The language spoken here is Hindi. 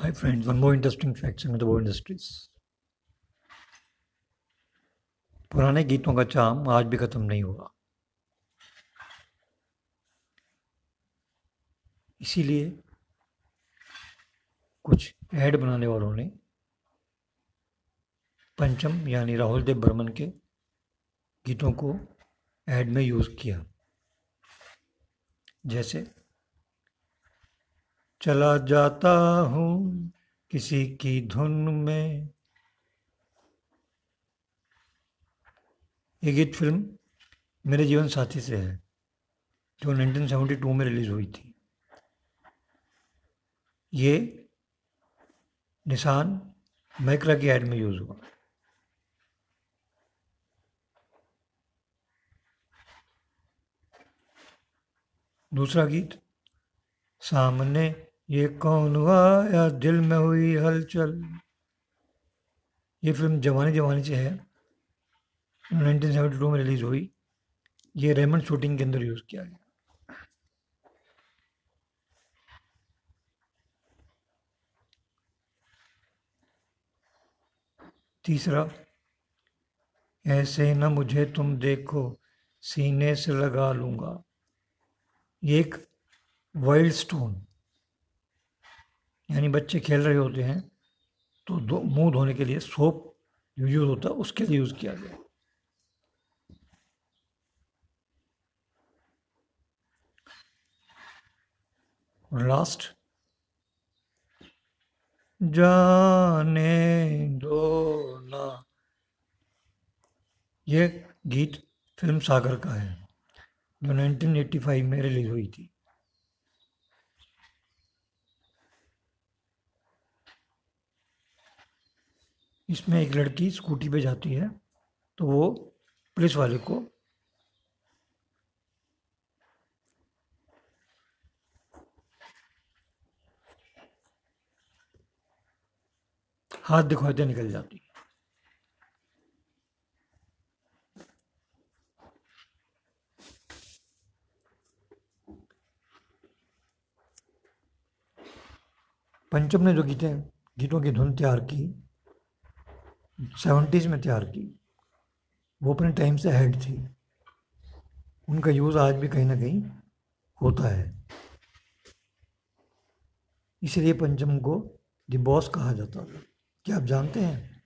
Hi friends, one more interesting fact in the industries. पुराने गीतों का charm आज भी खत्म नहीं हुआ, इसीलिए कुछ ऐड बनाने वालों ने पंचम यानी राहुल देव बर्मन के गीतों को ऐड में यूज़ किया। जैसे चला जाता हूँ किसी की धुन में, ये गीत फिल्म मेरे जीवन साथी से है जो 1972 में रिलीज़ हुई थी। ये निशान मैक्रा की ऐड में यूज़ हुआ। दूसरा गीत सामने ये कौन आया दिल में हुई हलचल, ये फिल्म जवानी जवानी से है, 1972 में रिलीज़ हुई। ये रेमंड शूटिंग के अंदर यूज़ किया गया। तीसरा ऐसे न मुझे तुम देखो सीने से लगा लूँगा, ये एक वाइल्ड स्टोन यानी बच्चे खेल रहे होते हैं तो मुंह धोने के लिए सोप यूज होता है, उसके लिए यूज़ किया गया। और लास्ट जाने दो ना, ये गीत फिल्म सागर का है जो 1985 में रिलीज हुई थी। इसमें एक लड़की स्कूटी पे जाती है तो वो पुलिस वाले को हाथ दिखाते निकल जाती है। पंचम ने जो गीतों की धुन तैयार की 70s में तैयार की, वो अपने टाइम से हेड थी, उनका यूज़ आज भी कहीं ना कहीं होता है, इसलिए पंचम को द बॉस कहा जाता है। क्या आप जानते हैं